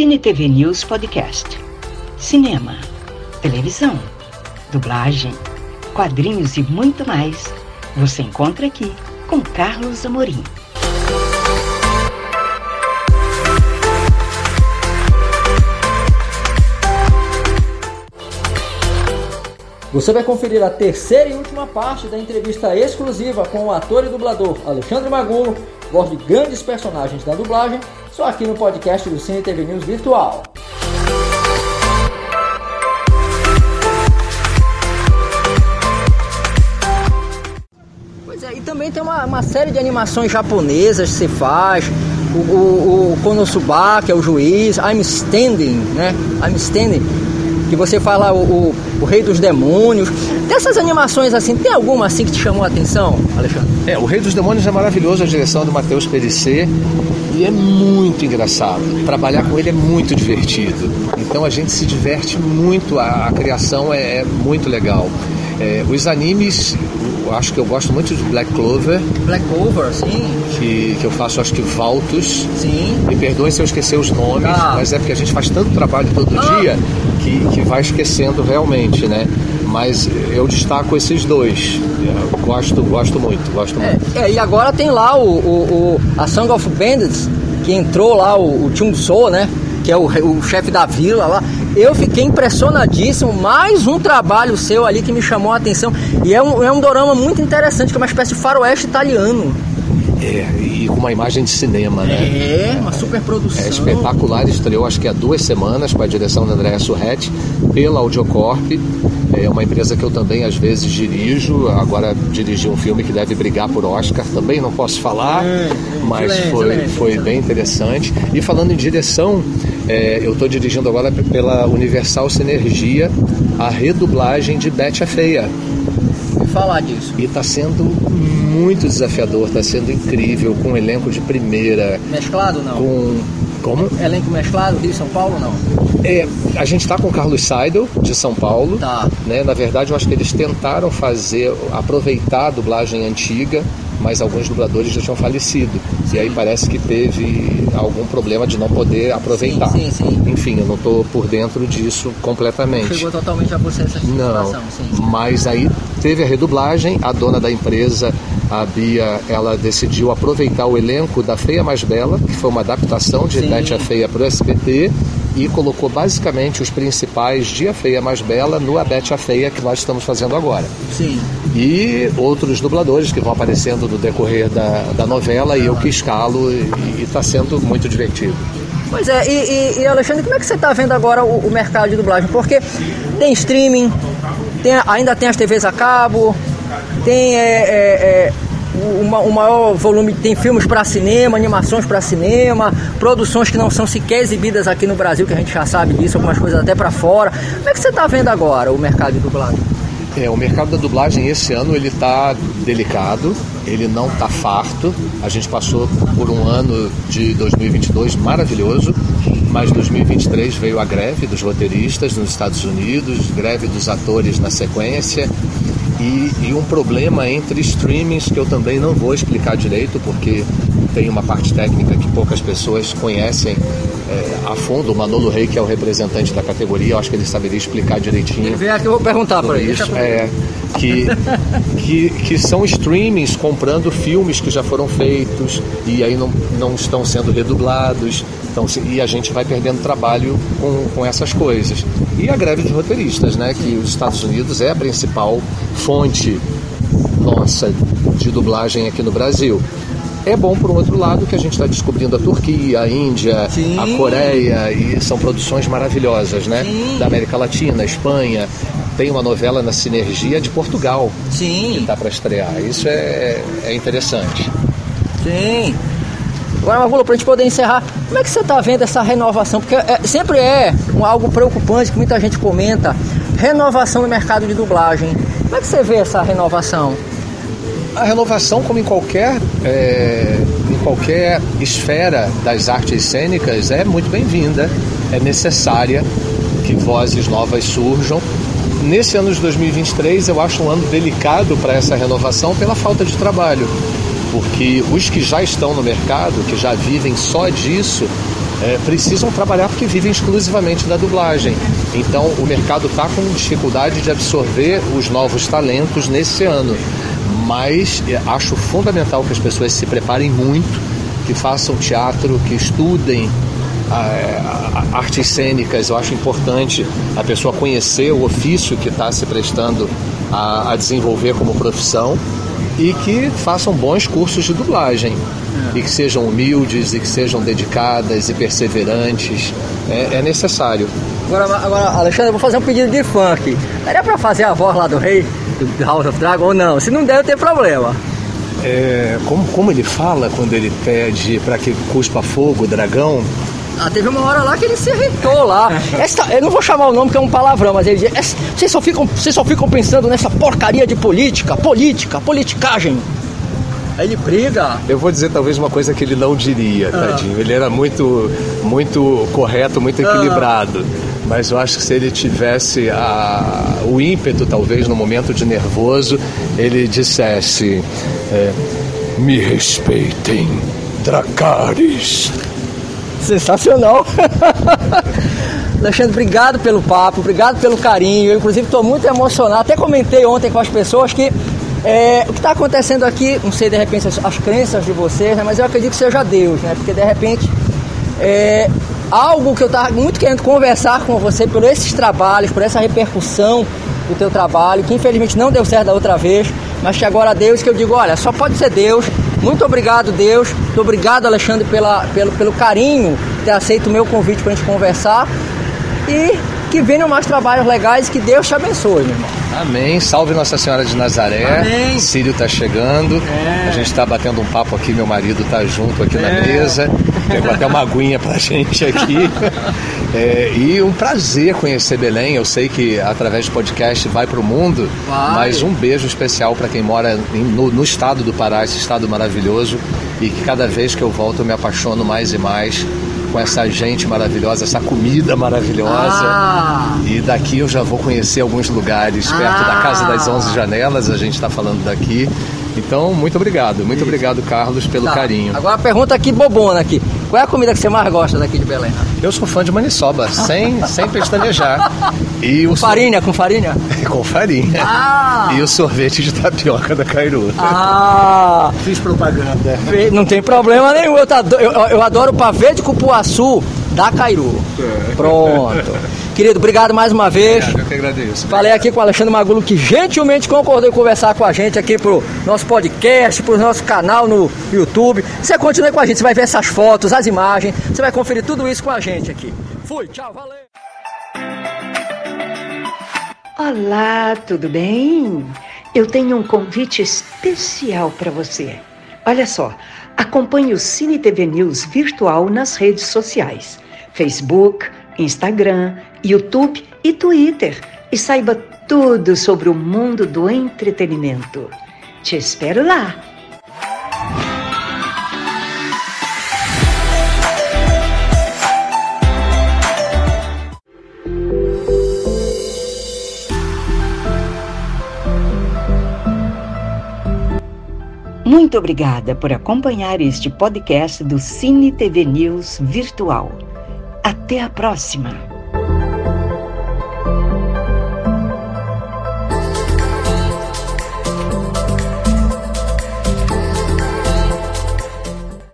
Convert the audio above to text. Cine TV News Podcast. Cinema, televisão, dublagem, quadrinhos e muito mais. Você encontra aqui com Carlos Amorim. Você vai conferir a terceira e última parte da entrevista exclusiva com o ator e dublador Alexandre Maguolo, voz de grandes personagens da dublagem, só aqui no podcast do Cine TV News Virtual. Pois é, e também tem uma série de animações japonesas que se faz, o Konosuba, que é o juiz, I'm Standing, né? I'm Standing, que você fala o Rei dos Demônios. Dessas animações assim, tem alguma assim que te chamou a atenção, Alexandre? O Rei dos Demônios é maravilhoso, a direção do Matheus Perissé. E é muito engraçado. Trabalhar com ele é muito divertido. Então a gente se diverte muito. A criação é muito legal. Os animes, acho que eu gosto muito de Black Clover. Black Clover, sim. Que eu faço, acho que Valtos. Sim. Me perdoem se eu esquecer os nomes, mas é porque a gente faz tanto trabalho todo dia que vai esquecendo realmente, né? Mas eu destaco esses dois. Eu gosto muito. E agora tem lá a Song of Bandits, que entrou lá o Chung So, né? Que é o chefe da vila lá. Eu fiquei impressionadíssimo. Mais um trabalho seu ali que me chamou a atenção. E é um dorama muito interessante, que é uma espécie de faroeste italiano. E com uma imagem de cinema, né? Uma super produção. Espetacular, estreou acho que há 2 semanas com a direção da Andréa Surretti pela Audiocorp. É uma empresa que eu também às vezes dirijo. Agora dirigi um filme que deve brigar por Oscar, também não posso falar, mas foi bem interessante. E falando em direção, eu estou dirigindo agora pela Universal Sinergia a redublagem de Betty a Feia. Falar disso. E está sendo muito desafiador, está sendo incrível, com um elenco de primeira. Mesclado, não? Como? Elenco mesclado, Rio e São Paulo, não? A gente está com o Carlos Seidel, de São Paulo. Tá. Né? Na verdade, eu acho que eles tentaram aproveitar a dublagem antiga, mas alguns dubladores já tinham falecido. Sim. E aí parece que teve algum problema de não poder aproveitar. Sim. Enfim, eu não estou por dentro disso completamente. Chegou totalmente a você essa situação. Sim. Mas aí teve a redublagem, a dona da empresa, a Bia, ela decidiu aproveitar o elenco da Feia Mais Bela, que foi uma adaptação de Betty a Feia para o SBT, e colocou basicamente os principais de A Feia Mais Bela no A Bete a Feia, que nós estamos fazendo agora. Sim. E outros dubladores que vão aparecendo no decorrer da novela, e eu que escalo, e está sendo muito divertido. Pois é, e Alexandre, como é que você está vendo agora o mercado de dublagem? Porque tem streaming, ainda tem as TVs a cabo, tem o maior volume, tem filmes para cinema, animações para cinema, produções que não são sequer exibidas aqui no Brasil, que a gente já sabe disso, algumas coisas até para fora. Como é que você está vendo agora o mercado de dublagem? O mercado da dublagem esse ano ele está delicado, ele não está farto. A gente passou por um ano de 2022 maravilhoso, mas 2023 veio a greve dos roteiristas nos Estados Unidos, greve dos atores na sequência, e um problema entre streamings que eu também não vou explicar direito, porque tem uma parte técnica que poucas pessoas conhecem a fundo. O Manolo Rei, que é o representante da categoria, eu acho que ele saberia explicar direitinho. Ele vem aqui, eu vou perguntar para ele. Que são streamings comprando filmes que já foram feitos e aí não estão sendo redublados. Então, e a gente vai perdendo trabalho com essas coisas. E a greve dos roteiristas, né? Que os Estados Unidos é a principal fonte nossa de dublagem aqui no Brasil. É bom, por um outro lado, que a gente está descobrindo a Turquia, a Índia, Sim. a Coreia, e são produções maravilhosas, né? Sim. Da América Latina, Espanha. Tem uma novela na Sinergia de Portugal, Sim. que está para estrear. Isso é interessante. Sim. Agora, Magulo, para a gente poder encerrar, como é que você está vendo essa renovação? Porque sempre é algo preocupante que muita gente comenta, renovação no mercado de dublagem. Como é que você vê essa renovação? A renovação, como em qualquer esfera das artes cênicas, é muito bem-vinda, é necessária que vozes novas surjam. Nesse ano de 2023, eu acho um ano delicado para essa renovação pela falta de trabalho, porque os que já estão no mercado, que já vivem só disso, precisam trabalhar porque vivem exclusivamente da dublagem. Então, o mercado está com dificuldade de absorver os novos talentos nesse ano. Mas acho fundamental que as pessoas se preparem muito, que façam teatro, que estudem artes cênicas. Eu acho importante a pessoa conhecer o ofício que está se prestando a desenvolver como profissão, e que façam bons cursos de dublagem, e que sejam humildes, e que sejam dedicadas e perseverantes. É necessário. Agora, Alexandre, eu vou fazer um pedido de fã aqui. Daria pra fazer a voz lá do rei, do House of Dragons, ou não? Se não der, eu tenho problema. Como ele fala quando ele pede pra que cuspa fogo o dragão? Teve uma hora lá que ele se irritou lá. Eu não vou chamar o nome porque é um palavrão, mas ele diz: vocês só ficam pensando nessa porcaria de politicagem. Aí ele briga. Eu vou dizer talvez uma coisa que ele não diria, tadinho. Ele era muito, muito correto, muito equilibrado. Mas eu acho que se ele tivesse o ímpeto, talvez, no momento de nervoso, ele dissesse: me respeitem, Dracarys. Sensacional. Alexandre, obrigado pelo papo, obrigado pelo carinho. Eu, inclusive, estou muito emocionado. Até comentei ontem com as pessoas que o que está acontecendo aqui, não sei, de repente, as crenças de vocês, né? Mas eu acredito que seja Deus, né? Porque, de repente, algo que eu estava muito querendo conversar com você, por esses trabalhos, por essa repercussão do teu trabalho, que infelizmente não deu certo da outra vez, mas que agora Deus, que eu digo, olha, só pode ser Deus. Muito obrigado, Deus. Muito obrigado, Alexandre, pelo carinho, ter aceito o meu convite para a gente conversar. E que venham mais trabalhos legais, que Deus te abençoe, meu irmão. Amém. Salve Nossa Senhora de Nazaré. Amém. Círio está chegando. A gente está batendo um papo aqui, meu marido está junto aqui na mesa. Pegou até uma aguinha para a gente aqui. E um prazer conhecer Belém. Eu sei que através do podcast vai para o mundo. Vai. Mas um beijo especial para quem mora no estado do Pará, esse estado maravilhoso. E que cada vez que eu volto eu me apaixono mais e mais com essa gente maravilhosa, essa comida maravilhosa. E daqui eu já vou conhecer alguns lugares perto da Casa das 11 Janelas, a gente está falando daqui. Então, muito obrigado, Carlos, pelo carinho. Agora a pergunta aqui, bobona aqui: qual é a comida que você mais gosta daqui de Belém? Eu sou fã de maniçoba, sem pestanejar. Com farinha? Com farinha. E o sorvete de tapioca da Cairu. Fiz propaganda. Não tem problema nenhum. Eu adoro o pavê de cupuaçu da Cairu. Pronto. Querido, obrigado mais uma vez. Eu que agradeço. Falei aqui com o Alexandre Maguolo, que gentilmente concordou em conversar com a gente aqui pro nosso podcast, pro nosso canal no YouTube. Você continua com a gente, você vai ver essas fotos, as imagens, você vai conferir tudo isso com a gente aqui. Fui, tchau, valeu! Olá, tudo bem? Eu tenho um convite especial para você. Olha só, acompanhe o Cine TV News Virtual nas redes sociais, Facebook, Instagram, YouTube e Twitter, e saiba tudo sobre o mundo do entretenimento. Te espero lá! Muito obrigada por acompanhar este podcast do Cine TV News Virtual. Até a próxima!